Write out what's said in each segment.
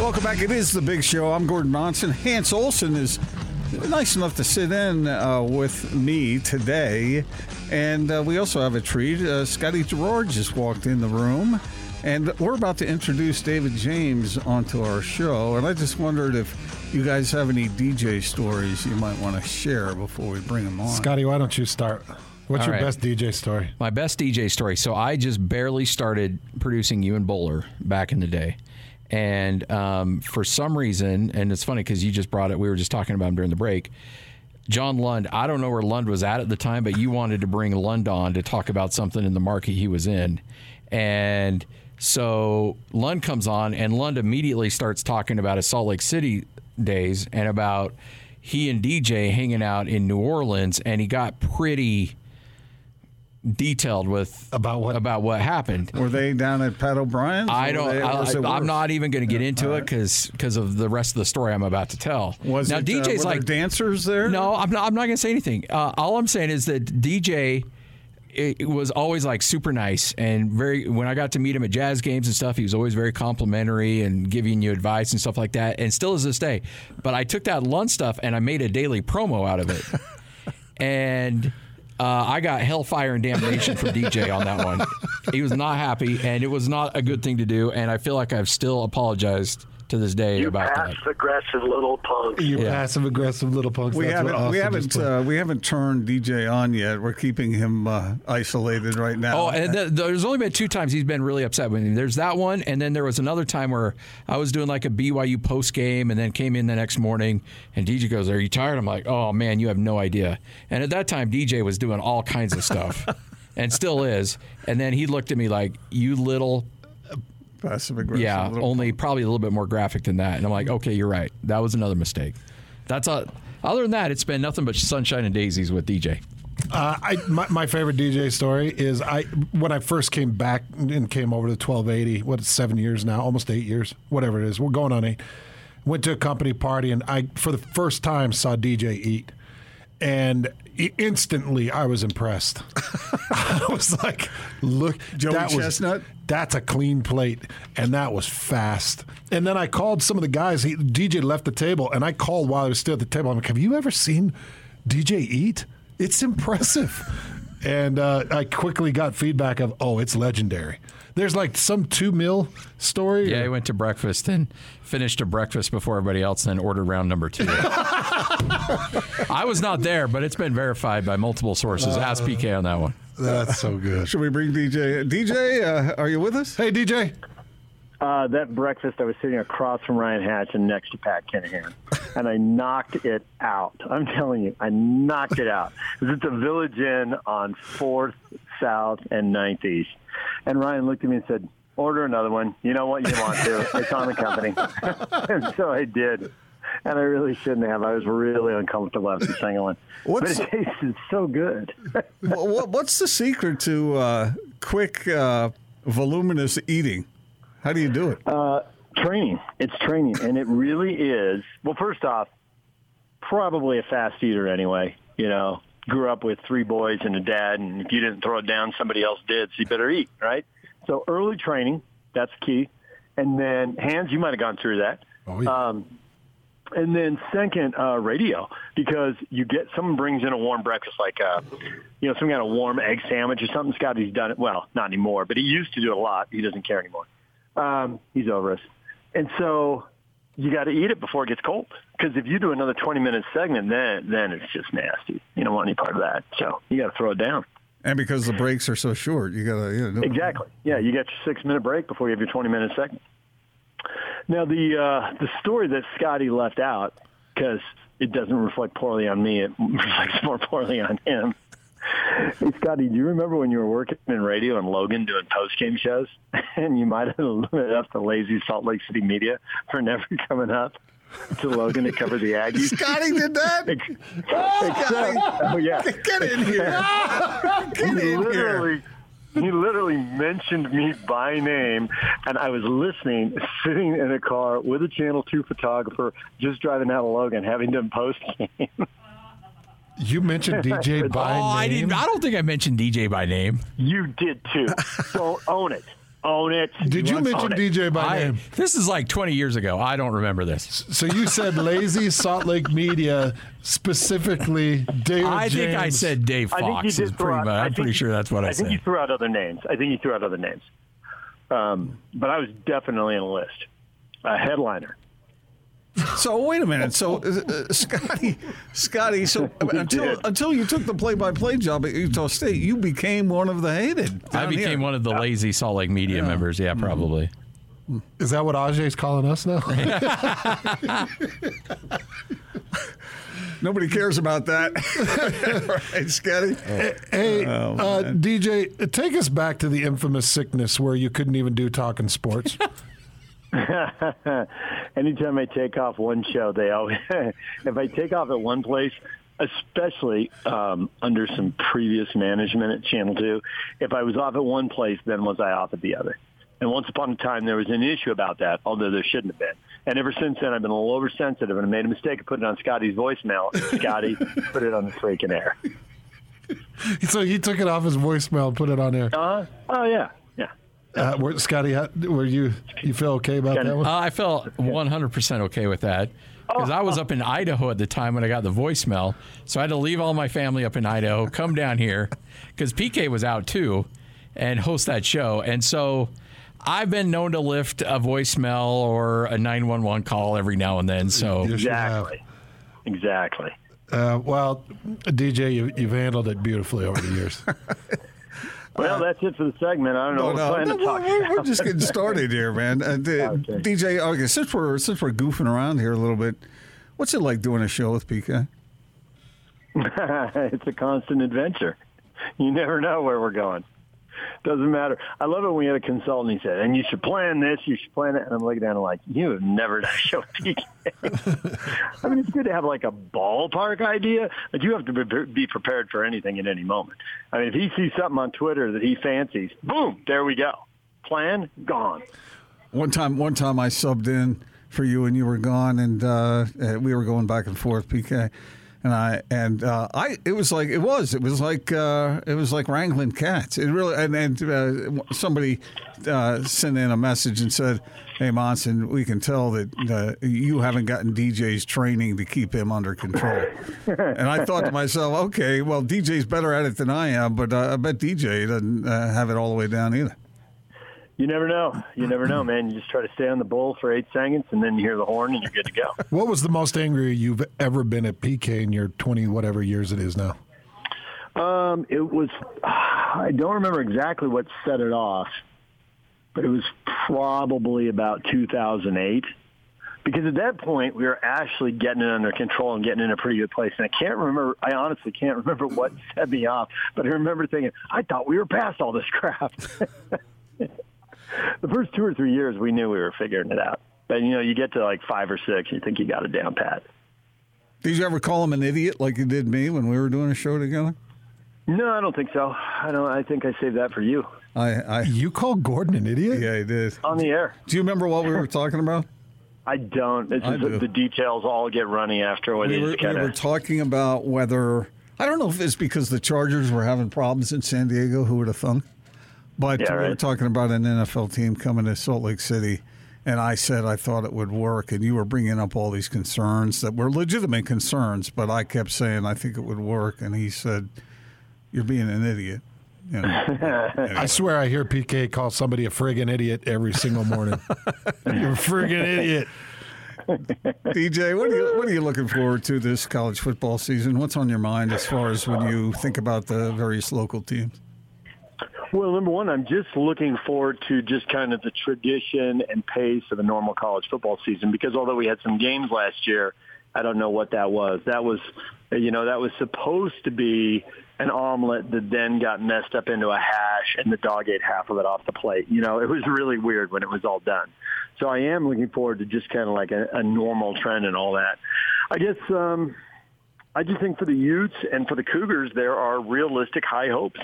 Welcome back. It is The Big Show. I'm Gordon Monson. Hans Olson is nice enough to sit in with me today. And we also have a treat. Scotty Gerard just walked in the room. And we're about to introduce David James onto our show. And I just wondered if you guys have any DJ stories you might want to share before we bring him on. Scotty, why don't you start? What's your best DJ story? My best DJ story. So I just barely started producing you and Bowler back in the day. And for some reason, and it's funny because you just brought it, we were just talking about him during the break, John Lund, I don't know where Lund was at the time, but you wanted to bring Lund on to talk about something in the market he was in. And so Lund comes on, and Lund immediately starts talking about his Salt Lake City days and about he and DJ hanging out in New Orleans, and he got pretty detailed with about what happened. Were they down at Pat O'Brien's? I'm not even going to get into it because of the rest of the story I'm about to tell. Was now it, DJ's were like there dancers there? No, I'm not going to say anything. All I'm saying is that DJ was always like super nice and very. When I got to meet him at jazz games and stuff, he was always very complimentary and giving you advice and stuff like that. And still is this day. But I took that lunch stuff and I made a daily promo out of it. And I got hellfire and damnation from DJ on that one. He was not happy, and it was not a good thing to do, and I feel like I've still apologized to this day about that. You passive-aggressive little punks. Passive-aggressive little punks. We haven't turned DJ on yet. We're keeping him isolated right now. Oh, and there's only been two times he's been really upset with me. There's that one, and then there was another time where I was doing like a BYU post game, and then came in the next morning, and DJ goes, "Are you tired?" I'm like, "Oh man, you have no idea." And at that time, DJ was doing all kinds of stuff, and still is. And then he looked at me like, "You little." Yeah, only probably a little bit more graphic than that. And I'm like, okay, you're right. That was another mistake. That's all. Other than that, it's been nothing but sunshine and daisies with DJ. My favorite DJ story is when I first came back and came over to 1280, 7 years now, almost 8 years, whatever it is. We're going on 8. Went to a company party, and I, for the first time, saw DJ eat. And instantly, I was impressed. I was like, look, Joey Chestnut? That's a clean plate, and that was fast. And then I called some of the guys. DJ left the table, and I called while I was still at the table. I'm like, have you ever seen DJ eat? It's impressive. And I quickly got feedback of, oh, it's legendary. There's like some 2 meal story. Yeah, he went to breakfast and finished a breakfast before everybody else and then ordered round number 2. I was not there, but it's been verified by multiple sources. Ask PK on that one. That's so good. Should we bring DJ? DJ, are you with us? Hey, DJ. That breakfast, I was sitting across from Ryan Hatch and next to Pat Kenahan, and I knocked it out. I'm telling you, I knocked it out. It was at the Village Inn on 4th, South, and 9th East. And Ryan looked at me and said, order another one. You know what you want to. It's on the company. And so I did. And I really shouldn't have. I was really uncomfortable after saying one. But it tasted so good. What's the secret to quick, voluminous eating? How do you do it? Training. It's training. And it really is. Well, first off, probably a fast eater anyway, you know. Grew up with 3 boys and a dad, and if you didn't throw it down, somebody else did, so you better eat, right? So early training, that's key. And then, Hans, you might have gone through that. Oh, yeah. And then second, radio, because you get someone brings in a warm breakfast, like some kind of warm egg sandwich or something. Scotty's done it. Well, not anymore, but he used to do it a lot. He doesn't care anymore. He's over us. And so you got to eat it before it gets cold, because if you do another 20-minute segment, then it's just nasty. You don't want any part of that, so you got to throw it down. And because the breaks are so short, you got to exactly. Yeah, you got your 6-minute break before you have your 20-minute segment. Now the story that Scotty left out, because it doesn't reflect poorly on me, it reflects more poorly on him. Hey, Scotty, do you remember when you were working in radio in Logan doing post-game shows, and you might have limited up the lazy Salt Lake City media for never coming up to Logan to cover the Aggies? Scotty did that? Oh, yeah. Get in here. He literally mentioned me by name, and I was listening, sitting in a car with a Channel 2 photographer, just driving out of Logan, having done post-game. You mentioned DJ by name? I don't think I mentioned DJ by name. You did, too. So own it. Own it. Did you mention DJ by name? This is like 20 years ago. I don't remember this. So you said lazy Salt Lake media, specifically David James. I think I said Dave Fox. I'm pretty sure that's what I said. I think you threw out other names. But I was definitely on the list. A headliner. So wait a minute. So Scotty. So until you took the play-by-play job at Utah State, you became one of the hated. I became one of the lazy Salt Lake media members. Yeah, probably. Is that what Ajay's calling us now? Nobody cares about that. Right, Scotty? Hey, DJ, take us back to the infamous sickness where you couldn't even do Talking Sports. Anytime I take off one show, they always if I take off at one place, especially under some previous management at Channel 2, if I was off at one place, then was I off at the other. And once upon a time, there was an issue about that, although there shouldn't have been. And ever since then, I've been a little oversensitive, and I made a mistake of putting it on Scotty's voicemail. Scotty put it on the freaking air. So he took it off his voicemail and put it on air. Oh, yeah. Scotty, were you feel okay about that one? I felt 100% okay with that because I was up in Idaho at the time when I got the voicemail, so I had to leave all my family up in Idaho, come down here because PK was out too and host that show. And so I've been known to lift a voicemail or a 911 call every now and then. So Exactly. Well, DJ, you've handled it beautifully over the years. Well, that's it for the segment. I don't know. We're just getting started here, man. DJ, since we're goofing around here a little bit, what's it like doing a show with PK? It's a constant adventure. You never know where we're going. Doesn't matter. I love it when we had a consultant. He said, "And you should plan this. You should plan it." And I'm looking down and like, "You have never done a show with PK." I mean, it's good to have like a ballpark idea, but you have to be prepared for anything at any moment. I mean, if he sees something on Twitter that he fancies, boom, there we go. Plan gone. One time, I subbed in for you, and you were gone, and we were going back and forth, PK. It was like wrangling cats. It really somebody sent in a message and said, "Hey Monson, we can tell that you haven't gotten DJ's training to keep him under control." And I thought to myself, "Okay, well DJ's better at it than I am, but I bet DJ doesn't have it all the way down either." You never know. You never know, man. You just try to stay on the bull for 8 seconds, and then you hear the horn, and you're good to go. What was the most angry you've ever been at PK in your 20-whatever years it is now? It was – I don't remember exactly what set it off, but it was probably about 2008. Because at that point, we were actually getting it under control and getting in a pretty good place. And I honestly can't remember what set me off, but I remember thinking, I thought we were past all this crap. The first 2 or 3 years, we knew we were figuring it out. But, you get to like 5 or 6, and you think you got it down pat. Did you ever call him an idiot like you did me when we were doing a show together? No, I don't think so. I think I saved that for you. You called Gordon an idiot? Yeah, I did. On the air. Do you remember what we were talking about? I don't. The details all get runny after. We were talking about whether – I don't know if it's because the Chargers were having problems in San Diego. Who would have thunk? But we were talking about an NFL team coming to Salt Lake City, and I said I thought it would work, and you were bringing up all these concerns that were legitimate concerns, but I kept saying I think it would work, and he said, "You're being an idiot." Anyway. I swear I hear PK call somebody a friggin' idiot every single morning. You're a friggin' idiot. DJ, what are you looking forward to this college football season? What's on your mind as far as when you think about the various local teams? Well, number one, I'm just looking forward to just kind of the tradition and pace of a normal college football season, because although we had some games last year, I don't know what that was. That was supposed to be an omelet that then got messed up into a hash, and the dog ate half of it off the plate. You know, it was really weird when it was all done. So I am looking forward to just kind of like a normal trend and all that. I guess I just think for the Utes and for the Cougars, there are realistic high hopes.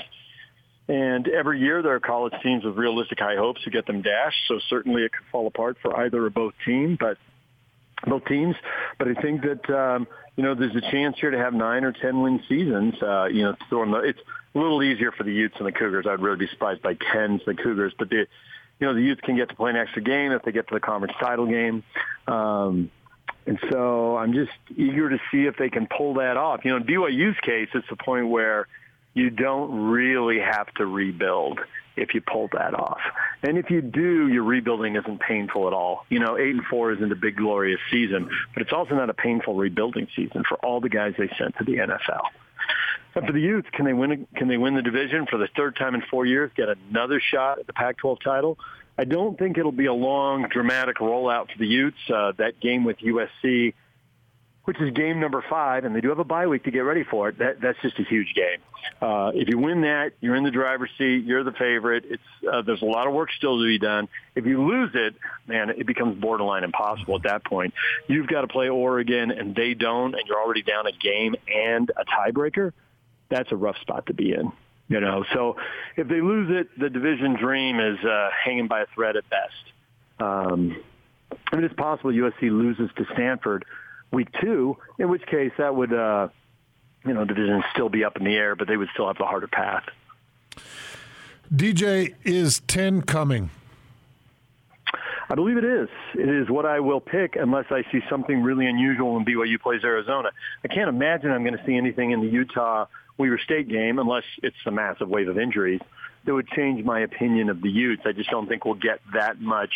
And every year there are college teams with realistic high hopes who get them dashed. So certainly it could fall apart for either or both team, but both teams. But I think that, you know, there's a chance here to have 9 or 10 win seasons. You know, it's a little easier for the Utes and the Cougars. I'd really be surprised by 10s the Cougars. But, the Utes can get to play an extra game if they get to the conference title game. And so I'm just eager to see if they can pull that off. You know, in BYU's case, it's the point where you don't really have to rebuild if you pull that off. And if you do, your rebuilding isn't painful at all. You know, 8-4 isn't a big, glorious season, but it's also not a painful rebuilding season for all the guys they sent to the NFL. But for the Utes, can they win the division for the third time in 4 years, get another shot at the Pac-12 title? I don't think it'll be a long, dramatic rollout for the Utes. That game with USC, which is game number 5, and they do have a bye week to get ready for it, that's just a huge game. If you win that, you're in the driver's seat, you're the favorite. There's a lot of work still to be done. If you lose it, man, it becomes borderline impossible at that point. You've got to play Oregon, and they don't, and you're already down a game and a tiebreaker. That's a rough spot to be in. You know, so if they lose it, the division dream is hanging by a thread at best. I mean, it's possible USC loses to Stanford week 2, in which case that would, division still be up in the air, but they would still have the harder path. DJ, is 10 coming? I believe it is. It is what I will pick unless I see something really unusual when BYU plays Arizona. I can't imagine I'm going to see anything in the Utah-Weaver State game unless it's a massive wave of injuries that would change my opinion of the Utes. I just don't think we'll get that much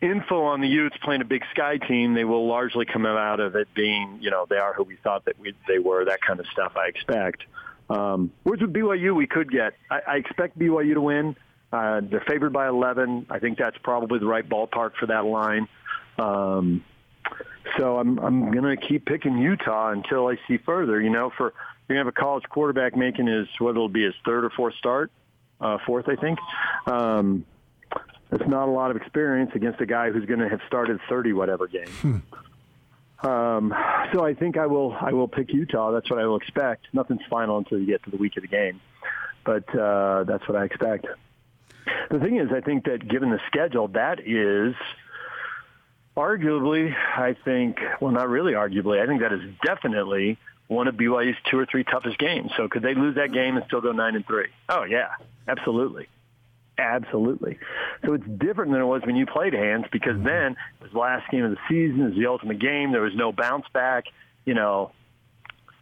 info on the Utes playing a Big Sky team. They will largely come out of it being, they are who we thought they were, that kind of stuff I expect. Whereas with BYU, we could get, I expect BYU to win. They're favored by 11. I think that's probably the right ballpark for that line. So I'm going to keep picking Utah until I see further. You're going to have a college quarterback making his third or fourth start, fourth, I think. That's not a lot of experience against a guy who's going to have started 30-whatever game. So I think I will pick Utah. That's what I will expect. Nothing's final until you get to the week of the game. But that's what I expect. The thing is, I think that given the schedule, that is arguably, I think that is definitely one of BYU's 2 or 3 toughest games. So could they lose that game and still go 9-3? Oh, yeah, absolutely. Absolutely. So it's different than it was when you played Hans, because then it was the last game of the season, it was the ultimate game, there was no bounce back,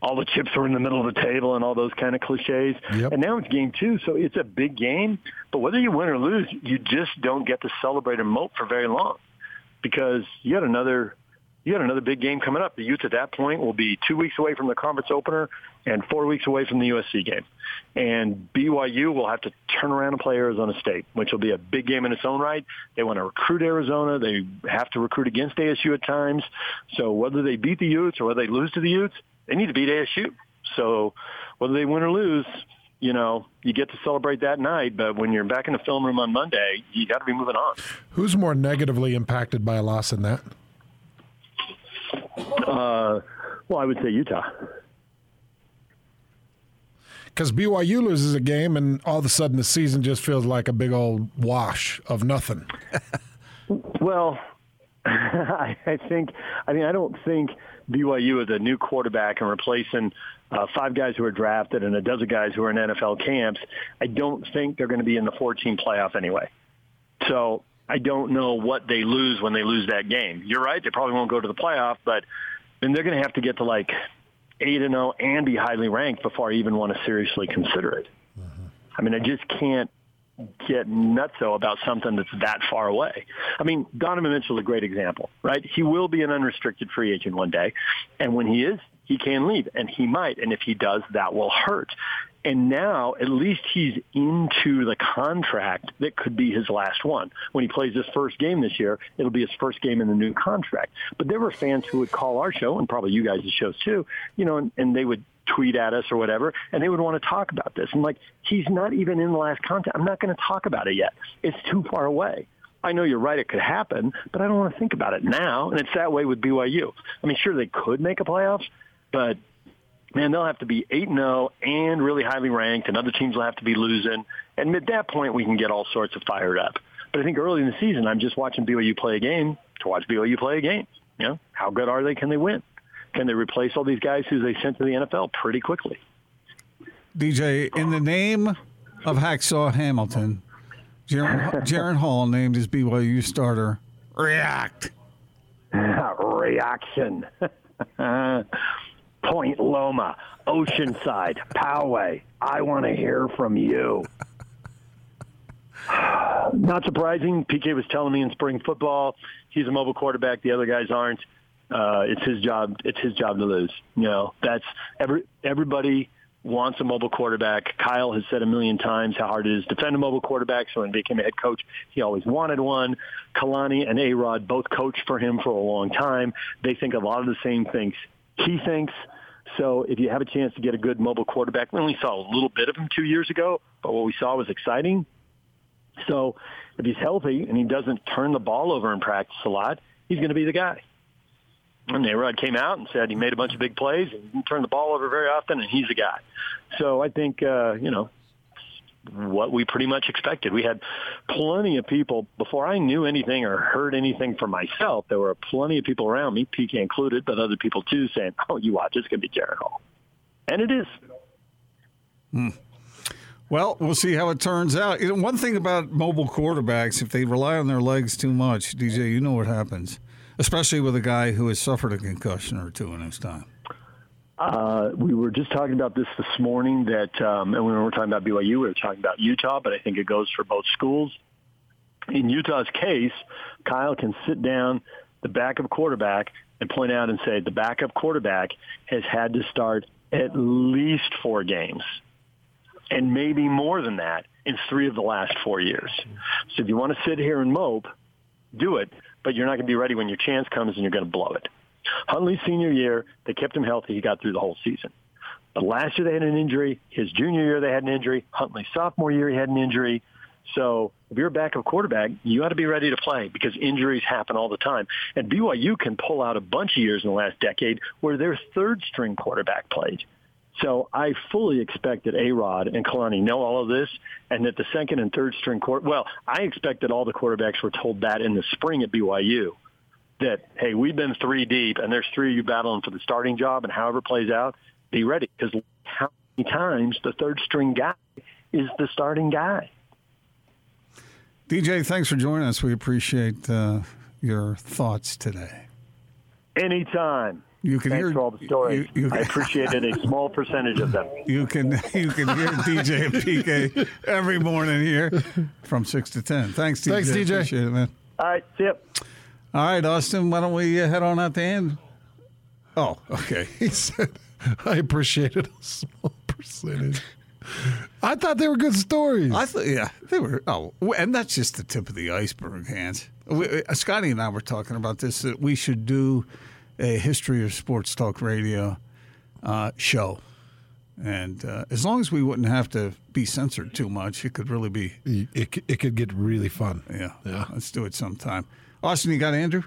all the chips were in the middle of the table and all those kind of cliches. Yep. And now it's game 2, so it's a big game. But whether you win or lose, you just don't get to celebrate and mope for very long, because you got another big game coming up. The Utes at that point will be 2 weeks away from the conference opener and 4 weeks away from the USC game. And BYU will have to turn around and play Arizona State, which will be a big game in its own right. They want to recruit Arizona. They have to recruit against ASU at times. So whether they beat the Utes or whether they lose to the Utes, they need to beat ASU. So whether they win or lose, you get to celebrate that night. But when you're back in the film room on Monday, you got to be moving on. Who's more negatively impacted by a loss than that? Well, I would say Utah. Because BYU loses a game, and all of a sudden the season just feels like a big old wash of nothing. Well, I don't think BYU is a new quarterback and replacing 5 guys who are drafted and a dozen guys who are in NFL camps. I don't think they're going to be in the 14 playoff anyway. So I don't know what they lose when they lose that game. You're right, they probably won't go to the playoff, but then they're going to have to get to 8-0 and be highly ranked before I even want to seriously consider it. Mm-hmm. I mean, I just can't get nutso about something that's that far away. I mean, Donovan Mitchell is a great example, right? He will be an unrestricted free agent one day, and when he is, he can leave, and he might, and if he does, that will hurt. And now, at least he's into the contract that could be his last one. When he plays his first game this year, it'll be his first game in the new contract. But there were fans who would call our show, and probably you guys' shows too, and they would tweet at us or whatever, and they would want to talk about this. And like, he's not even in the last contact. I'm not going to talk about it yet. It's too far away. I know you're right, it could happen, but I don't want to think about it now. And it's that way with BYU. I mean, sure, they could make a playoffs, but, man, they'll have to be 8-0 and really highly ranked, and other teams will have to be losing. And at that point, we can get all sorts of fired up. But I think early in the season, I'm just watching BYU play a game to watch BYU play a game. You know, how good are they? Can they win? Can they replace all these guys who they sent to the NFL pretty quickly? DJ, in the name of Hacksaw Hamilton, Jaren Hall named his BYU starter. React. Reaction. Point Loma, Oceanside, Poway. I want to hear from you. Not surprising. PK was telling me in spring football, he's a mobile quarterback. The other guys aren't. It's his job. It's his job to lose. You know, that's everybody wants a mobile quarterback. Kyle has said a million times how hard it is to defend a mobile quarterback. So when he became a head coach, he always wanted one. Kalani and A-Rod both coached for him for a long time. They think a lot of the same things he thinks. So if you have a chance to get a good mobile quarterback, we only saw a little bit of him 2 years ago, but what we saw was exciting. So if he's healthy and he doesn't turn the ball over in practice a lot, he's going to be the guy. And A-Rod came out and said he made a bunch of big plays and didn't turn the ball over very often, and he's the guy. So I think, you know, what we pretty much expected. We had plenty of people, before I knew anything or heard anything for myself, there were plenty of people around me, PK included, but other people too, saying, oh, you watch, it's going to be Jaren Hall. And it is. Well, we'll see how it turns out. You know, one thing about mobile quarterbacks, if they rely on their legs too much, DJ, you know what happens, especially with a guy who has suffered a concussion or two in his time. We were just talking about this morning that, and when we were talking about BYU, we were talking about Utah, but I think it goes for both schools. In Utah's case, Kyle can sit down the backup quarterback and point out and say the backup quarterback has had to start at least 4 games, and maybe more than that in 3 of the last 4 years. So if you want to sit here and mope, do it, but you're not going to be ready when your chance comes and you're going to blow it. Huntley's senior year, they kept him healthy. He got through the whole season. But last year they had an injury. His junior year they had an injury. Huntley's sophomore year he had an injury. So if you're a backup quarterback, you ought to be ready to play because injuries happen all the time. And BYU can pull out a bunch of years in the last decade where their third-string quarterback played. So I fully expect that A-Rod and Kalani know all of this, and that the second and third-string well, I expect that all the quarterbacks were told that in the spring at BYU, that, hey, we've been 3 deep, and there's 3 of you battling for the starting job, and however it plays out, be ready. Because how many times the third-string guy is the starting guy? DJ, thanks for joining us. We appreciate your thoughts today. Anytime. You can hear all the stories. I appreciated a small percentage of them. You can hear DJ and PK every morning here from 6 to 10. Thanks, DJ. Thanks, DJ. Appreciate it, man. All right, see you. All right, Austin, why don't we head on out the end? Oh, okay. He said, I appreciated a small percentage. I thought they were good stories. Yeah, they were. Oh, and that's just the tip of the iceberg, Hans. Scotty and I were talking about this, that we should do a history of sports talk radio show. And as long as we wouldn't have to be censored too much, it could really be... It could get really fun. Yeah. Let's do it sometime. Austin, you got Andrew?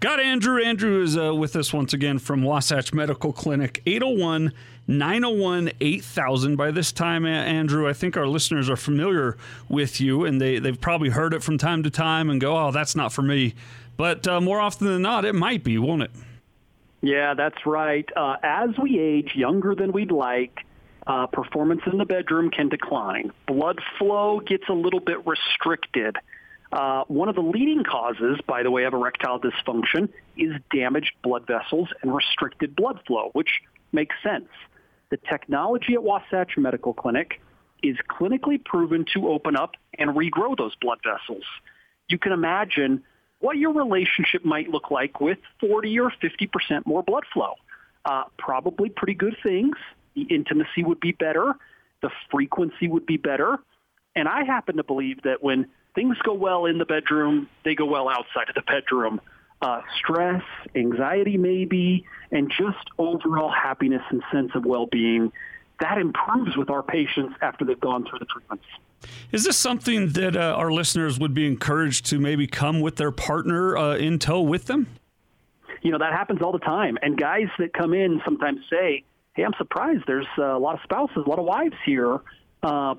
Got Andrew. Andrew is with us once again from Wasatch Medical Clinic, 801-901-8000. By this time, Andrew, I think our listeners are familiar with you, and they've probably heard it from time to time and go, oh, that's not for me. But more often than not, it might be, won't it? Yeah, that's right. As we age younger than we'd like, performance in the bedroom can decline. Blood flow gets a little bit restricted. One of the leading causes, by the way, of erectile dysfunction is damaged blood vessels and restricted blood flow, which makes sense. The technology at Wasatch Medical Clinic is clinically proven to open up and regrow those blood vessels. You can imagine what your relationship might look like with 40 or 50% more blood flow. Probably pretty good things. The intimacy would be better. The frequency would be better. And I happen to believe that when things go well in the bedroom, they go well outside of the bedroom. stress, anxiety maybe, and just overall happiness and sense of well-being, that improves with our patients after they've gone through the treatments. Is this something that our listeners would be encouraged to maybe come with their partner in tow with them? You know, that happens all the time. And guys that come in sometimes say, hey, I'm surprised there's a lot of spouses, a lot of wives here.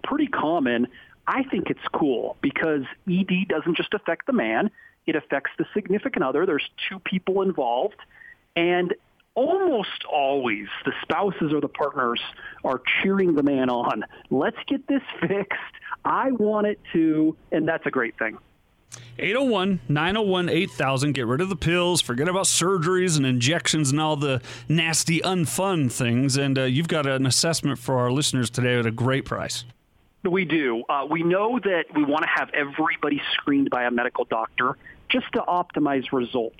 Pretty common. I think it's cool because ED doesn't just affect the man. It affects the significant other. There's two people involved. And almost always the spouses or the partners are cheering the man on. Let's get this fixed. I want it to. And that's a great thing. 801-901-8000. Get rid of the pills. Forget about surgeries and injections and all the nasty, unfun things. And you've got an assessment for our listeners today at a great price. We do. We know that we want to have everybody screened by a medical doctor just to optimize results.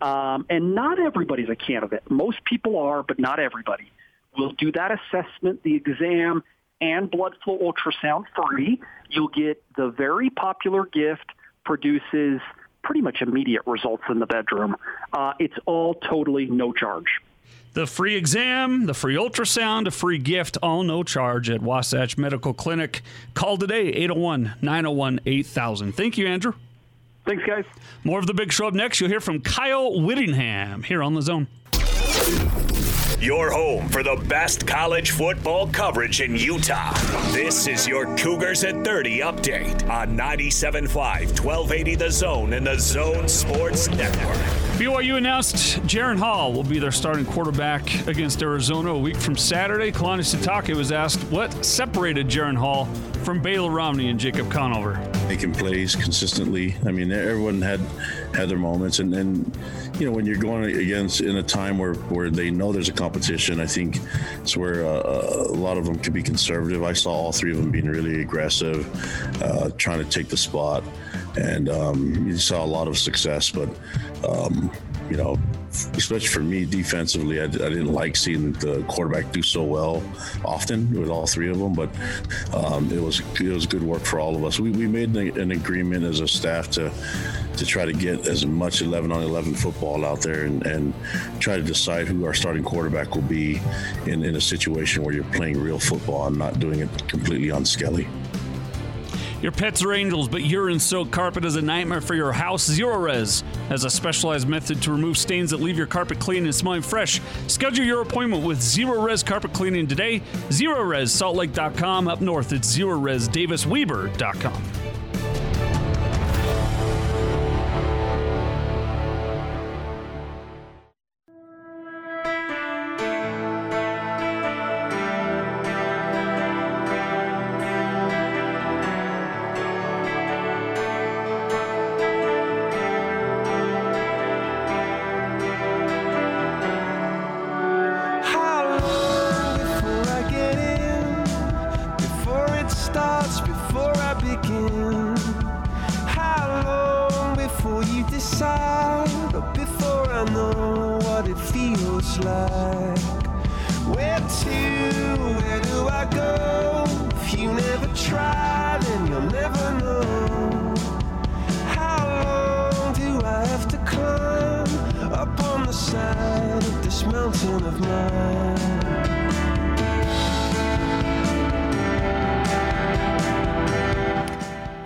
And not everybody's a candidate. Most people are, but not everybody. We'll do that assessment, the exam, and blood flow ultrasound free. You'll get the very popular gift. Produces pretty much immediate results in the bedroom. It's all totally no charge. The free exam, the free ultrasound, a free gift, all no charge at Wasatch Medical Clinic. Call today, 801-901-8000. Thank you, Andrew. Thanks, guys. More of The Big Show up next. You'll hear from Kyle Whittingham here on The Zone. Your home for the best college football coverage in Utah. This is your Cougars at 30 update on 97.5, 1280 The Zone and The Zone Sports Network. BYU announced Jaren Hall will be their starting quarterback against Arizona a week from Saturday. Kalani Sitake was asked what separated Jaren Hall from Baylor Romney and Jacob Conover. Making plays consistently. I mean, everyone had their moments. And you know, when you're going against in a time where they know there's a competition, I think it's where a lot of them could be conservative. I saw all three of them being really aggressive, trying to take the spot. And you saw a lot of success, but you know, especially for me defensively, I didn't like seeing the quarterback do so well often with all three of them, but it was good work for all of us. We made an agreement as a staff to try to get as much 11-on-11 football out there and try to decide who our starting quarterback will be in a situation where you're playing real football and not doing it completely on Skelly. Your pets are angels, but urine-soaked carpet is a nightmare for your house. ZeroRez has a specialized method to remove stains that leave your carpet clean and smelling fresh. Schedule your appointment with ZeroRez Carpet Cleaning today. ZeroRez, SaltLake.com. Up north, it's ZeroRezDavisWeber.com.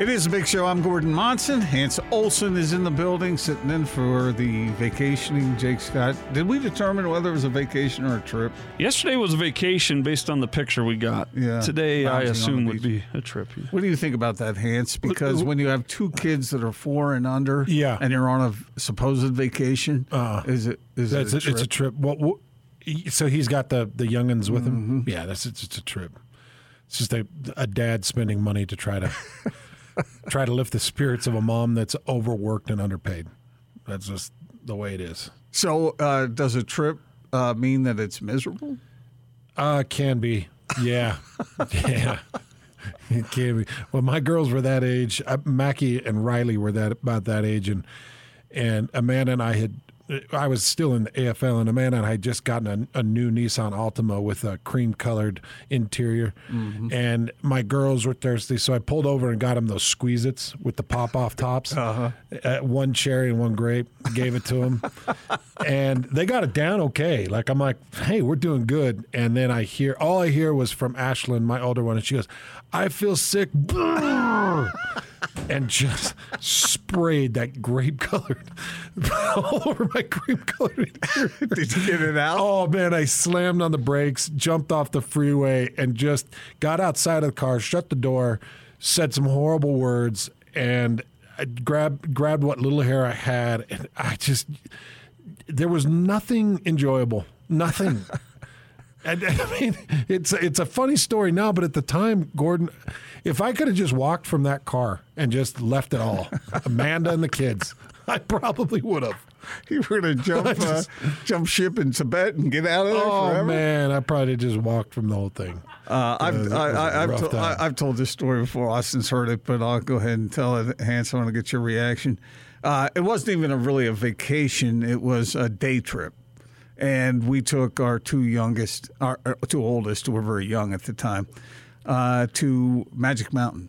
It is The Big Show. I'm Gordon Monson. Hans Olson is in the building, sitting in for the vacationing Jake Scott. Did we determine whether it was a vacation or a trip? Yesterday was a vacation based on the picture we got. Yeah. Today, I assume, would be a trip. Yeah. What do you think about that, Hans? Because when you have two kids that are 4 and under, yeah, and you're on a supposed vacation, is it a trip? It's a trip. Well, so he's got the young'uns with him? Yeah, it's a trip. It's just a dad spending money to try to... try to lift the spirits of a mom that's overworked and underpaid. That's just the way it is. So does a trip mean that it's miserable? Can be. Yeah. Yeah. It can be. Well, my girls were that age. Mackie and Riley were about that age. And Amanda and I had I was still in the AFL, and Amanda and I had just gotten a new Nissan Altima with a cream-colored interior, and my girls were thirsty, so I pulled over and got them those Squeeze-Its with the pop-off tops, one cherry and one grape, gave it to them, and they got it down okay. Like, I'm like, hey, we're doing good, and then all I hear was from Ashlyn, my older one, and she goes, I feel sick, and just sprayed that grape-colored all over my grape-colored interior. Did you get it out? Oh, man, I slammed on the brakes, jumped off the freeway, and just got outside of the car, shut the door, said some horrible words, and I grabbed what little hair I had, and there was nothing enjoyable, nothing. I mean, it's a funny story now, but at the time, Gordon, if I could have just walked from that car and just left it all, Amanda and the kids, I probably would have. You were going to jump ship in Tibet and get out of there forever? Oh, man, I probably just walked from the whole thing. I've told this story before. Austin's heard it, but I'll go ahead and tell it. Hans, I want to get your reaction. It wasn't even really a vacation. It was a day trip. And we took our two oldest, who were very young at the time, to Magic Mountain.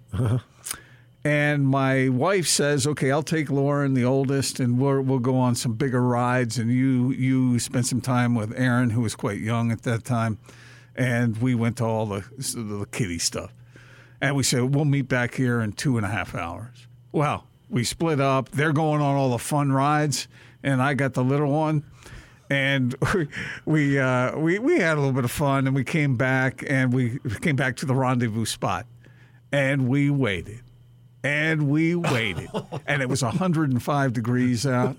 And my wife says, okay, I'll take Lauren, the oldest, and we'll go on some bigger rides. And you spent some time with Aaron, who was quite young at that time. And we went to all the kiddie stuff. And we said, we'll meet back here in 2.5 hours. Well, we split up. They're going on all the fun rides. And I got the little one. And we had a little bit of fun, and we came back to the rendezvous spot, and we waited, and it was 105 degrees out,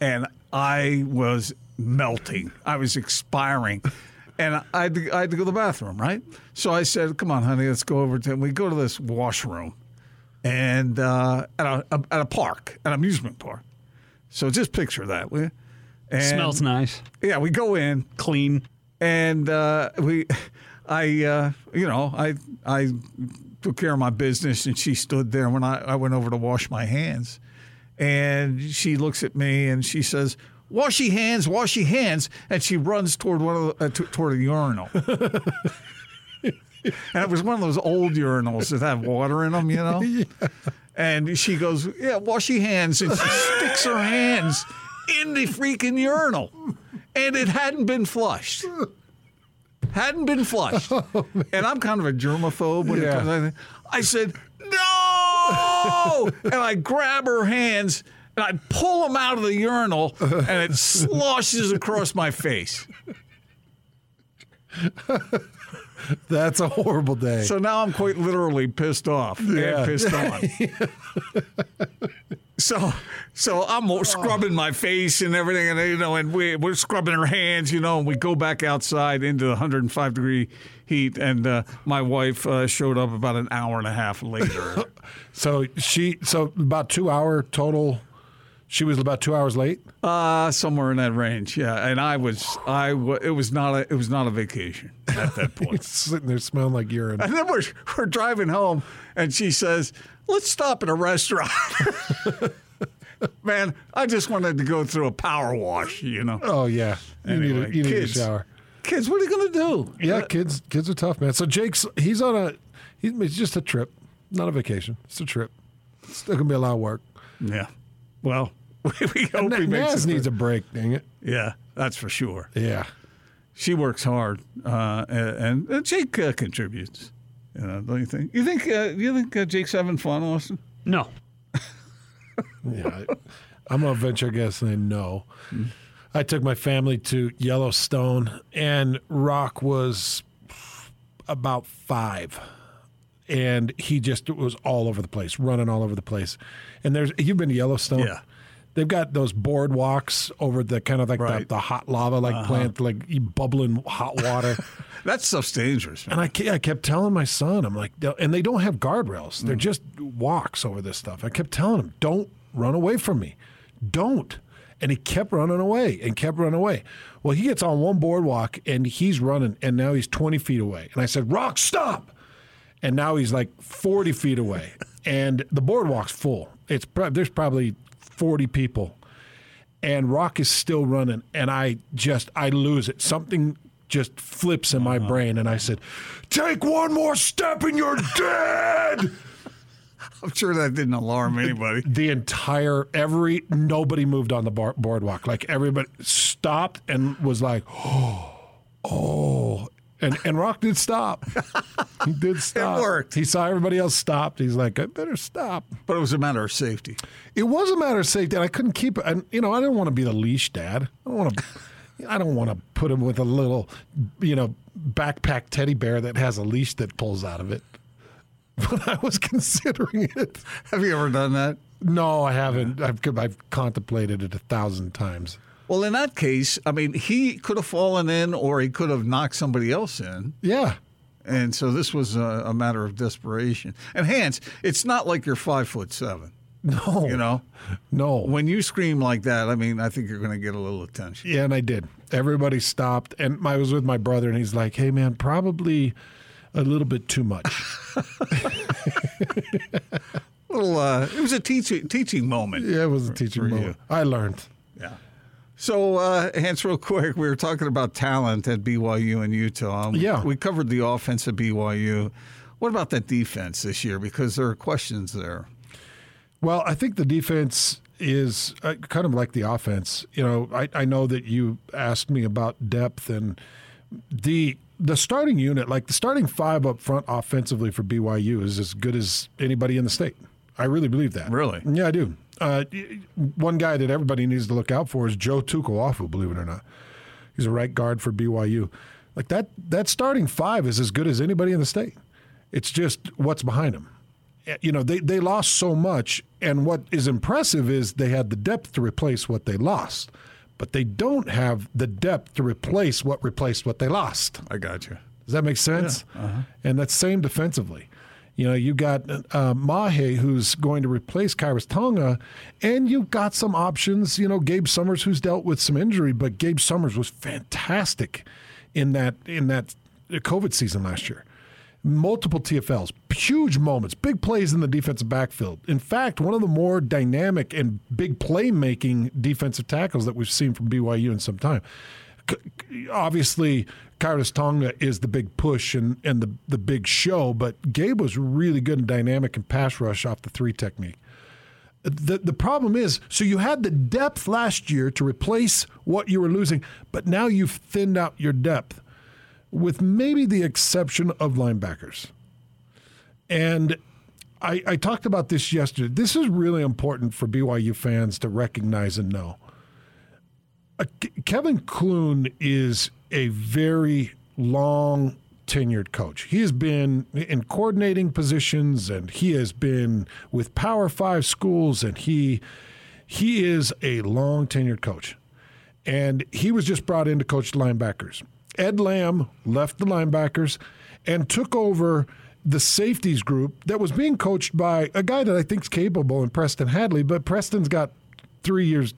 and I was melting, I was expiring, and I had to go to the bathroom, right? So I said, "Come on, honey, let's go over to." And we go to this washroom, and at a park, an amusement park. So just picture that, will you? And, smells nice. Yeah, we go in clean, and I took care of my business, and she stood there when I went over to wash my hands, and she looks at me and she says, "Washy hands," and she runs toward toward a urinal. And it was one of those old urinals that have water in them, you know. Yeah. And she goes, "Yeah, washy hands," and she sticks her hands in the freaking urinal, and it hadn't been flushed. Oh, and I'm kind of a germaphobe when it comes to that. I said, "No!" And I grab her hands and I pull them out of the urinal, and it sloshes across my face. That's a horrible day. So now I'm quite literally pissed off and pissed on. So I'm scrubbing my face and everything, and and we're scrubbing our hands, and we go back outside into the 105 degree heat, and my wife showed up about an hour and a half later. So about 2 hour total. She was about 2 hours late? Somewhere in that range, yeah. And it was not a vacation at that point. Sitting there smelling like urine. And then we're driving home, and she says, "Let's stop at a restaurant." Man, I just wanted to go through a power wash, Oh, yeah. Anyway, you need a shower. Kids, what are you going to do? Yeah, kids are tough, man. So Jake's, it's just a trip, not a vacation. It's a trip. It's still going to be a lot of work. Yeah. Well, we hope he makes it. Needs a break, dang it. Yeah, that's for sure. Yeah. She works hard, and Jake contributes. Don't you think? You think Jake's having fun, Austin? No. Yeah, I'm going to venture a guess and say no. Mm-hmm. I took my family to Yellowstone, and Rock was about 5. And he just was all over the place, running all over the place. And you've been to Yellowstone? Yeah. They've got those boardwalks over the kind of like the hot lava plant, like bubbling hot water. That stuff's dangerous, man. And I kept telling my son, I'm like, and they don't have guardrails. They're just walks over this stuff. I kept telling him, "Don't run away from me. Don't." And he kept running away and kept running away. Well, he gets on one boardwalk and he's running, and now he's 20 feet away. And I said, "Rock, stop." And now he's like 40 feet away, and the boardwalk's full. There's probably 40 people, and Rock is still running, and I lose it. Something just flips in my brain, and I said, "Take one more step and you're dead!" I'm sure that didn't alarm anybody. The entire, nobody moved on the boardwalk. Like, everybody stopped and was like, oh. And Rock did stop. He did stop. It worked. He saw everybody else stopped. He's like, I better stop. But it was a matter of safety. It was a matter of safety, and I couldn't keep it. And, I didn't want to be the leash dad. I don't want to put him with a little, backpack teddy bear that has a leash that pulls out of it. But I was considering it. Have you ever done that? No, I haven't. I've contemplated it 1,000 times. Well, in that case, he could have fallen in or he could have knocked somebody else in. Yeah. And so this was a matter of desperation. And Hans, it's not like you're 5'7". No. No. When you scream like that, I think you're going to get a little attention. Yeah, and I did. Everybody stopped. And I was with my brother, and he's like, hey, man, probably a little bit too much. It was a teaching moment. Yeah, it was a teaching moment. You. I learned. Yeah. So, Hans, real quick, we were talking about talent at BYU and Utah. Yeah. We covered the offense at BYU. What about that defense this year? Because there are questions there. Well, I think the defense is kind of like the offense. I know that you asked me about depth and the starting unit, like the starting five up front offensively for BYU is as good as anybody in the state. I really believe that. Really? Yeah, I do. One guy that everybody needs to look out for is Joe Tukuafu, believe it or not. He's a right guard for BYU. Like that starting five is as good as anybody in the state. It's just what's behind him. They lost so much, and what is impressive is they had the depth to replace what they lost. But they don't have the depth to replace what they lost. I got you. Does that make sense? Yeah. Uh-huh. And that's same defensively. You got Mahe, who's going to replace Kairos Tonga, and you've got some options. Gabe Summers, who's dealt with some injury, but Gabe Summers was fantastic in that COVID season last year. Multiple TFLs, huge moments, big plays in the defensive backfield. In fact, one of the more dynamic and big playmaking defensive tackles that we've seen from BYU in some time. Obviously, Kairos Tonga is the big push and the big show, but Gabe was really good and dynamic and pass rush off the three technique. The problem is, so you had the depth last year to replace what you were losing, but now you've thinned out your depth, with maybe the exception of linebackers. And I talked about this yesterday. This is really important for BYU fans to recognize and know. Kevin Kloon is a very long-tenured coach. He has been in coordinating positions, and he has been with Power 5 schools, and he is a long-tenured coach. And he was just brought in to coach linebackers. Ed Lamb left the linebackers and took over the safeties group that was being coached by a guy that I think is capable in Preston Hadley, but Preston's got 3 years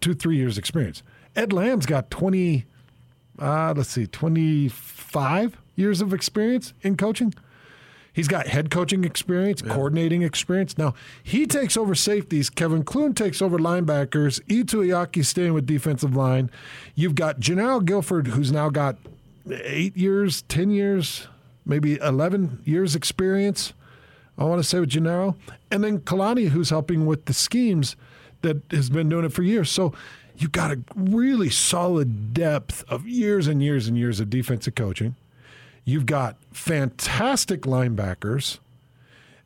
experience. Ed Lamb's got 25 years of experience in coaching. He's got head coaching experience, coordinating experience. Now, he takes over safeties. Kevin Kloon takes over linebackers. Itu Iyaki's staying with defensive line. You've got Gennaro Guilford, who's now got 8 years, 10 years, maybe 11 years experience, I want to say, with Gennaro. And then Kalani, who's helping with the schemes, that has been doing it for years. So you've got a really solid depth of years and years and years of defensive coaching. You've got fantastic linebackers.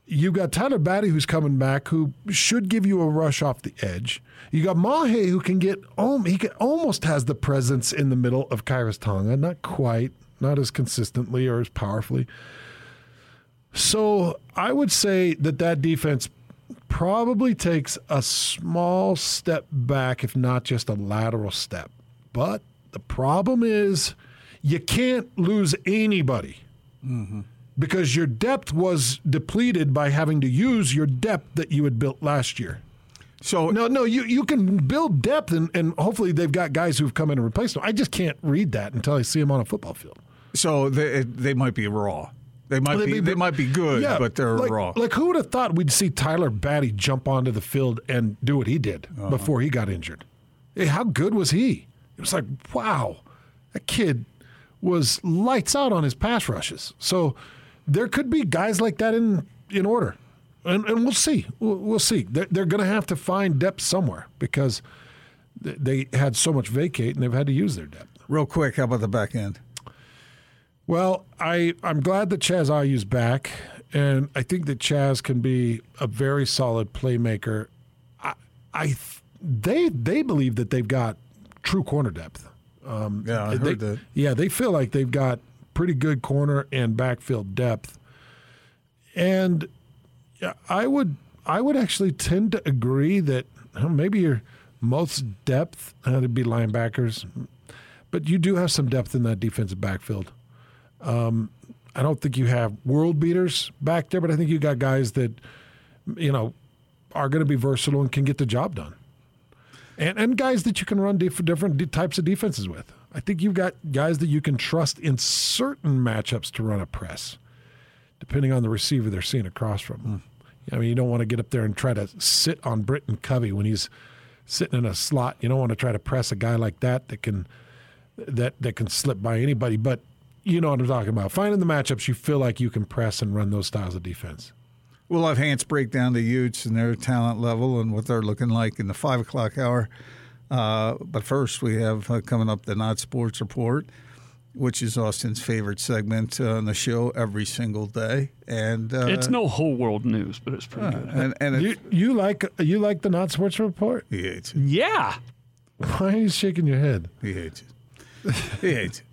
You've got Tyler Batty, who's coming back, who should give you a rush off the edge. You got Mahe, who can get almost has the presence in the middle of Kairos Tonga, not quite, not as consistently or as powerfully. So I would say that defense probably takes a small step back, if not just a lateral step. But the problem is you can't lose anybody. Mm-hmm. Because your depth was depleted by having to use your depth that you had built last year. So no, you can build depth, and hopefully they've got guys who've come in and replaced them. I just can't read that until I see them on a football field. So they might be raw. They might be good, yeah, but they're raw. Like, who would have thought we'd see Tyler Batty jump onto the field and do what he did before he got injured? Hey, how good was he? It was like, wow, that kid was lights out on his pass rushes. So there could be guys like that in order. And we'll see. We'll see. They're going to have to find depth somewhere because they had so much vacate and they've had to use their depth. Real quick, how about the back end? Well, I'm glad that Chaz Ayu's back, and I think that Chaz can be a very solid playmaker. They believe that they've got true corner depth. I heard that. Yeah, they feel like they've got pretty good corner and backfield depth. And I would actually tend to agree that maybe your most depth would be linebackers, but you do have some depth in that defensive backfield. I don't think you have world beaters back there, but I think you got guys that are going to be versatile and can get the job done, and guys that you can run different types of defenses with. I think you've got guys that you can trust in certain matchups to run a press, depending on the receiver they're seeing across from. I mean, you don't want to get up there and try to sit on Britton Covey when he's sitting in a slot. You don't want to try to press a guy like that can slip by anybody. But you know what I'm talking about. Finding the matchups you feel like you can press and run those styles of defense. We'll have Hans break down the Utes and their talent level and what they're looking like in the 5 o'clock hour. But first, we have coming up the Not Sports Report, which is Austin's favorite segment on the show every single day. And it's no whole world news, but it's pretty good. And you like the Not Sports Report? He hates it. Yeah. Why are you shaking your head? He hates it. He hates it.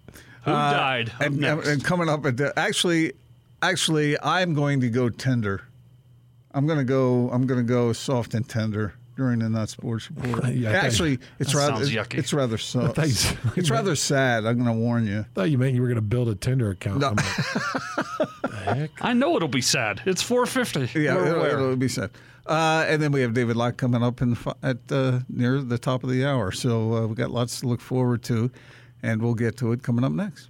Who died? And coming up at the, actually, I'm going to go tender. I'm going to go soft and tender during the Not Sports Report. It's rather soft. It's rather sad. I'm going to warn you. I thought you meant you were going to build a Tinder account. No. Like, the heck? I know it'll be sad. It's $4.50. Yeah, it'll be sad. And then we have David Locke coming up at near the top of the hour. So we've got lots to look forward to. And we'll get to it coming up next.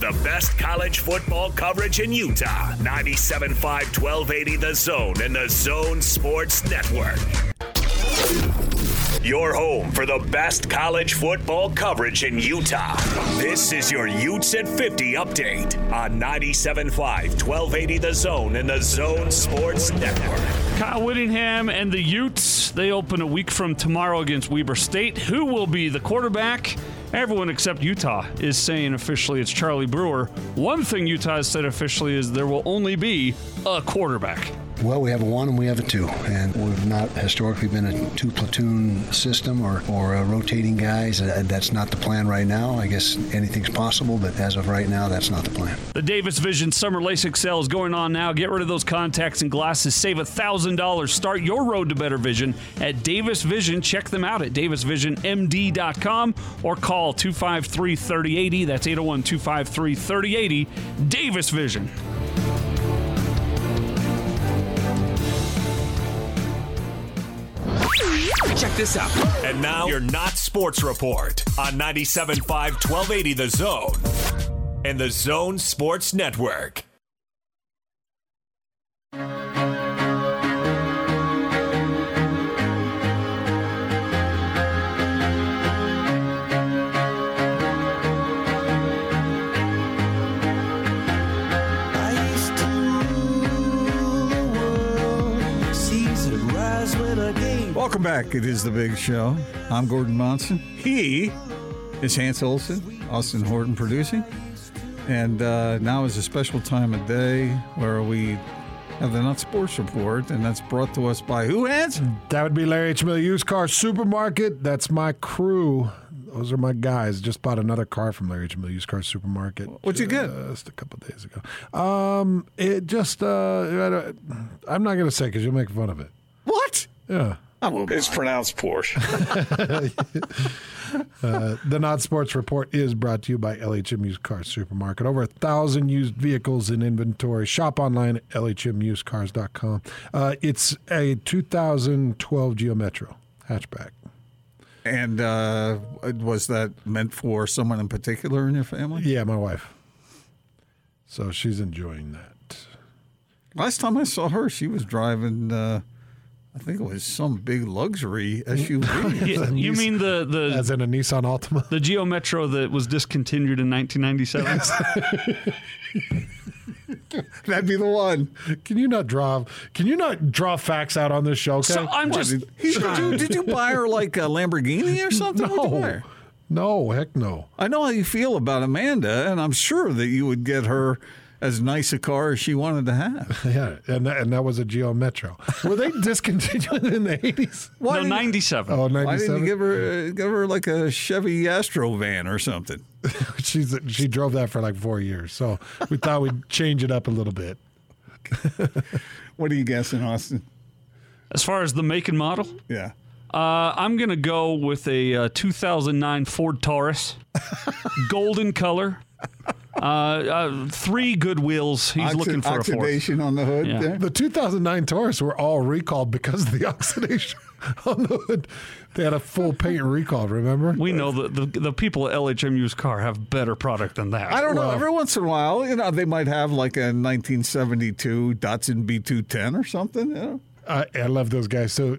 the best college football coverage in Utah. 97.5, 1280 The Zone and The Zone Sports Network. Your home for the best college football coverage in Utah. This is your Utes at 50 update on 97.5, 1280 The Zone and The Zone Sports Network. Kyle Whittingham and the Utes, they open a week from tomorrow against Weber State. Who will be the quarterback? Everyone except Utah is saying officially it's Charlie Brewer. One thing Utah has said officially is there will only be a quarterback. Well, we have a 1 and we have a 2, and we've not historically been a 2-platoon system or rotating guys. That's not the plan right now. I guess anything's possible, but as of right now, that's not the plan. The Davis Vision Summer LASIK Sale is going on now. Get rid of those contacts and glasses. Save $1,000. Start your road to better vision at Davis Vision. Check them out at davisvisionmd.com or call 253-3080. That's 801-253-3080. Davis Vision. Check this out. And now your Not Sports Report on 97.5, 1280 The Zone and The Zone Sports Network. Welcome back. It is The Big Show. I'm Gordon Monson. He is Hans Olson, Austin Horton producing. And now is a special time of day where we have the Not Sports Report, and that's brought to us by who, Hans? That would be Larry H. Miller Used Car Supermarket. That's my crew. Those are my guys. Just bought another car from Larry H. Miller Used Car Supermarket. What'd you get? Just a couple days ago. I'm not going to say because you'll make fun of it. What? Yeah. It's pronounced Porsche. The Not Sports Report is brought to you by LHM Used Cars Supermarket. Over 1,000 used vehicles in inventory. Shop online at LHMUsedCars.com. It's a 2012 Geo Metro hatchback. And was that meant for someone in particular in your family? Yeah, my wife. So she's enjoying that. Last time I saw her, she was driving... I think it was some big luxury SUV. You mean the... As in a Nissan Altima? The Geo Metro that was discontinued in 1997? That'd be the one. Can you not draw facts out on this show? Okay? So I'm just... Did you buy her like a Lamborghini or something? No. No, heck no. I know how you feel about Amanda, and I'm sure that you would get her... as nice a car as she wanted to have. Yeah, and that was a Geo Metro. Were they discontinued in the 80s? No, 97. Oh, 97? Why didn't you give her like a Chevy Astro van or something? She drove that for like 4 years, so we thought we'd change it up a little bit. What are you guessing, Austin? As far as the make and model? Yeah. I'm going to go with a 2009 Ford Taurus, golden color. Three good wheels. He's looking for a fourth. Oxidation on the hood. Yeah. There. The 2009 Taurus were all recalled because of the oxidation on the hood. They had a full paint recall, remember? We know that the people at LHM Used Car have better product than that. I don't know. Every once in a while, they might have like a 1972 Datsun B210 or something, I love those guys. So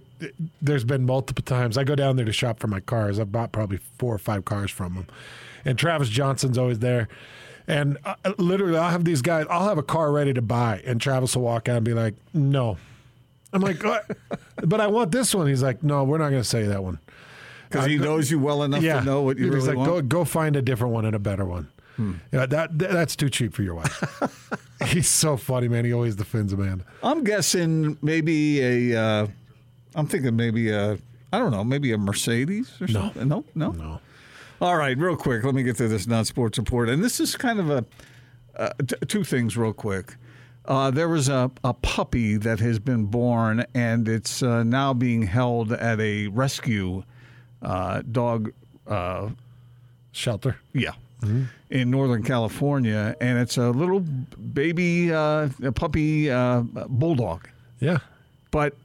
there's been multiple times. I go down there to shop for my cars. I've bought probably 4 or 5 cars from them. And Travis Johnson's always there. And literally, I'll have a car ready to buy, and Travis will walk out and be like, no. I'm like, what? But I want this one. He's like, no, we're not going to sell you that one. Because he knows you well enough to know what you really want. He's like, go find a different one and a better one. Hmm. Yeah, that's too cheap for your wife. He's so funny, man. He always defends a man. I'm guessing maybe a Mercedes or something. No. All right, real quick, let me get to this Not Sports Report. And this is kind of two things real quick. There was a puppy that has been born, and it's now being held at a rescue dog shelter. Yeah, mm-hmm. In Northern California. And it's a little baby puppy bulldog. Yeah. But...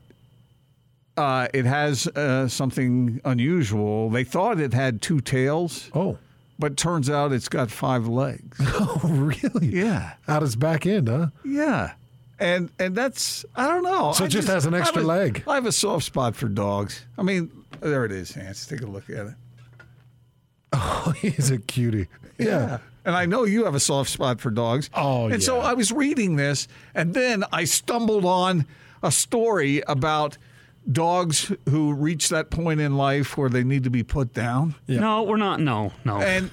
it has something unusual. They thought it had 2 tails. Oh. But turns out it's got 5 legs. Oh, really? Yeah. Out its back end, huh? Yeah. And that's, I don't know. So it just has an extra leg. I have a soft spot for dogs. I mean, there it is, Hans. Take a look at it. Oh, he's a cutie. Yeah. And I know you have a soft spot for dogs. Oh, yeah. And so I was reading this, and then I stumbled on a story about... dogs who reach that point in life where they need to be put down. Yeah. No, we're not. No. And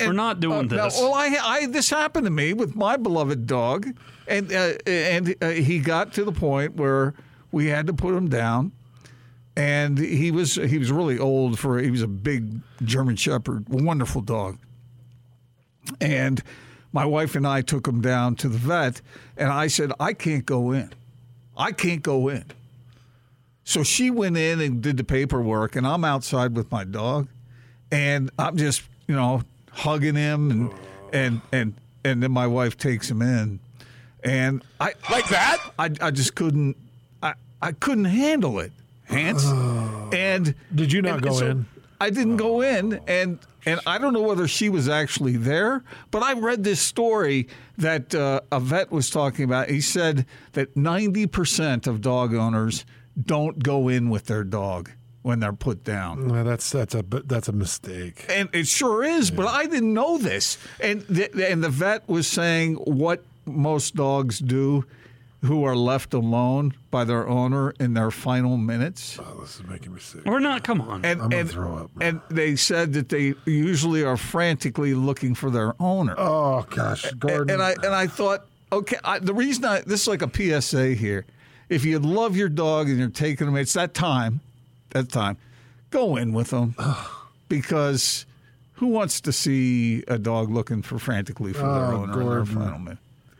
we're not doing this. No, well, this happened to me with my beloved dog, and he got to the point where we had to put him down, and he was really old he was a big German Shepherd, wonderful dog, and my wife and I took him down to the vet, and I said I can't go in. So she went in and did the paperwork, and I'm outside with my dog, and I'm just, hugging him, and then my wife takes him in, and I like that. I just couldn't. I couldn't handle it, Hans. And did you not go in? I didn't go in, and I don't know whether she was actually there, but I read this story that a vet was talking about. He said that 90% of dog owners don't go in with their dog when they're put down. Well, that's a mistake. And it sure is, yeah. But I didn't know this. And the vet was saying what most dogs do who are left alone by their owner in their final minutes. Oh, this is making me sick. We're not, come on. I'm going to throw up. Bro. And they said that they usually are frantically looking for their owner. Oh, gosh, Gordon. And I thought, okay, this is like a PSA here. If you love your dog and you're taking them, it's that time, go in with them. Because who wants to see a dog looking frantically for their owner in their final minute?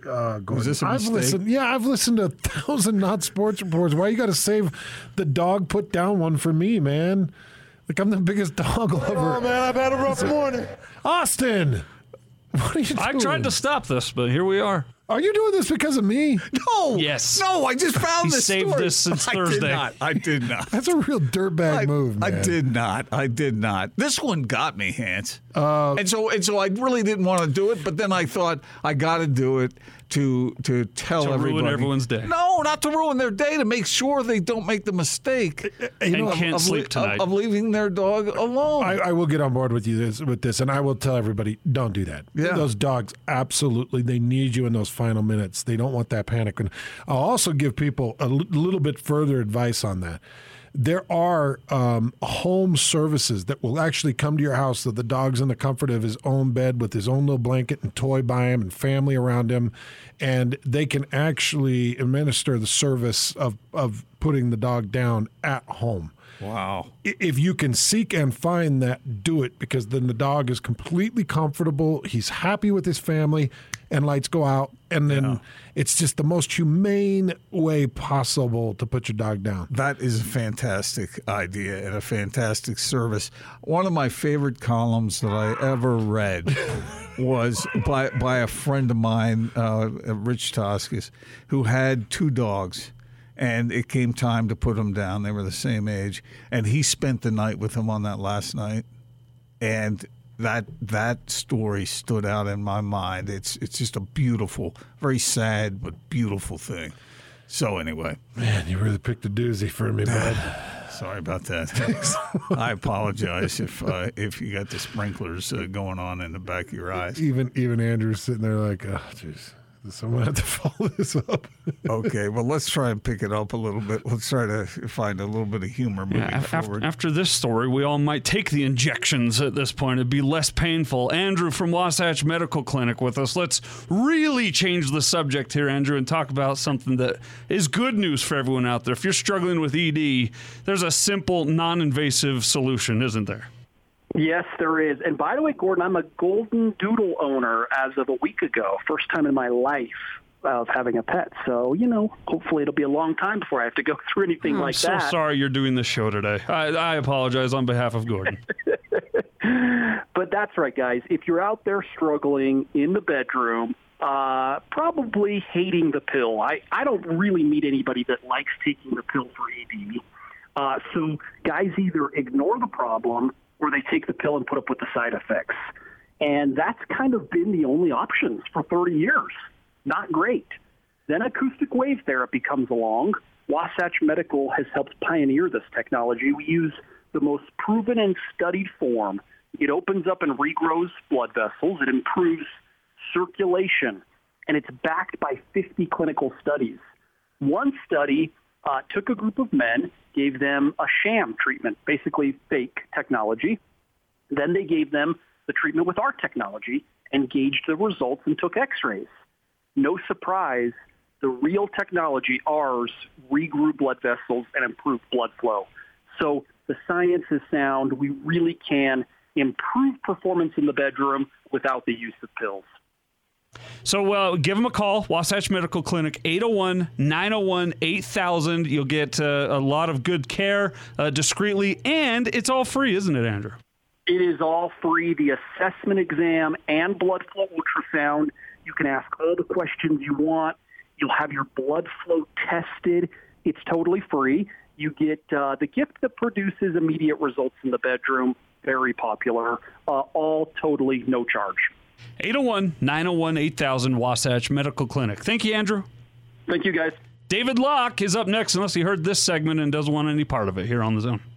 Gordon. Was this a mistake? I've listened to 1,000 Not Sports Reports. Why you got to save the dog put down one for me, man? Like, I'm the biggest dog lover. Oh, man, I've had a rough morning. Austin! What are you doing? I tried to stop this, but here we are. Are you doing this because of me? No. Yes. No, I just found this story. You saved this since Thursday. I did not. That's a real dirtbag move, man. I did not. This one got me, Hans. And so I really didn't want to do it, but then I thought I got to do it to tell everybody. To ruin everyone's day. No, not to ruin their day, to make sure they don't make the mistake. Can't sleep tonight. Of leaving their dog alone. I will get on board with you with this, and I will tell everybody, don't do that. Yeah. Those dogs, absolutely, they need you in those final minutes. They don't want that panic. And I'll also give people a little bit further advice on that. There are home services that will actually come to your house that the dog's in the comfort of his own bed with his own little blanket and toy by him and family around him, and they can actually administer the service of putting the dog down at home. Wow. If you can seek and find that, do it, because then the dog is completely comfortable, he's happy with his family, and lights go out, and then it's just the most humane way possible to put your dog down. That is a fantastic idea and a fantastic service. One of my favorite columns that I ever read was by a friend of mine, Rich Toskis, who had two dogs. And it came time to put them down. They were the same age. And he spent the night with them on that last night. And that story stood out in my mind. It's just a beautiful, very sad, but beautiful thing. So anyway. Man, you really picked a doozy for me, bud. Sorry about that. I apologize if you got the sprinklers going on in the back of your eyes. Even Andrew's sitting there like, oh, jeez. Someone had to follow this up. Okay, well, let's try and pick it up a little bit. Let's try to find a little bit of humor moving forward. After this story, we all might take the injections at this point. It'd be less painful. Andrew from Wasatch Medical Clinic with us. Let's really change the subject here, Andrew, and talk about something that is good news for everyone out there. If you're struggling with ED, there's a simple, non-invasive solution, isn't there? Yes, there is. And by the way, Gordon, I'm a golden doodle owner as of a week ago. First time in my life of having a pet. So, hopefully it'll be a long time before I have to go through anything like that. I'm so sorry you're doing this show today. I apologize on behalf of Gordon. But that's right, guys. If you're out there struggling in the bedroom, probably hating the pill. I don't really meet anybody that likes taking the pill for ED. So guys either ignore the problem or they take the pill and put up with the side effects. And that's kind of been the only options for 30 years. Not great. Then acoustic wave therapy comes along. Wasatch Medical has helped pioneer this technology. We use the most proven and studied form. It opens up and regrows blood vessels. It improves circulation. And it's backed by 50 clinical studies. One study took a group of men, gave them a sham treatment, basically fake technology. Then they gave them the treatment with our technology and gauged the results and took x-rays. No surprise, the real technology, ours, regrew blood vessels and improved blood flow. So the science is sound. We really can improve performance in the bedroom without the use of pills. So give them a call, Wasatch Medical Clinic, 801-901-8000. You'll get a lot of good care discreetly, and it's all free, isn't it, Andrew? It is all free, the assessment exam and blood flow ultrasound. You can ask all the questions you want. You'll have your blood flow tested. It's totally free. You get the gift that produces immediate results in the bedroom, very popular, all totally no charge. 801-901-8000, Wasatch Medical Clinic. Thank you, Andrew. Thank you, guys. David Locke is up next, unless he heard this segment and doesn't want any part of it here on The Zone.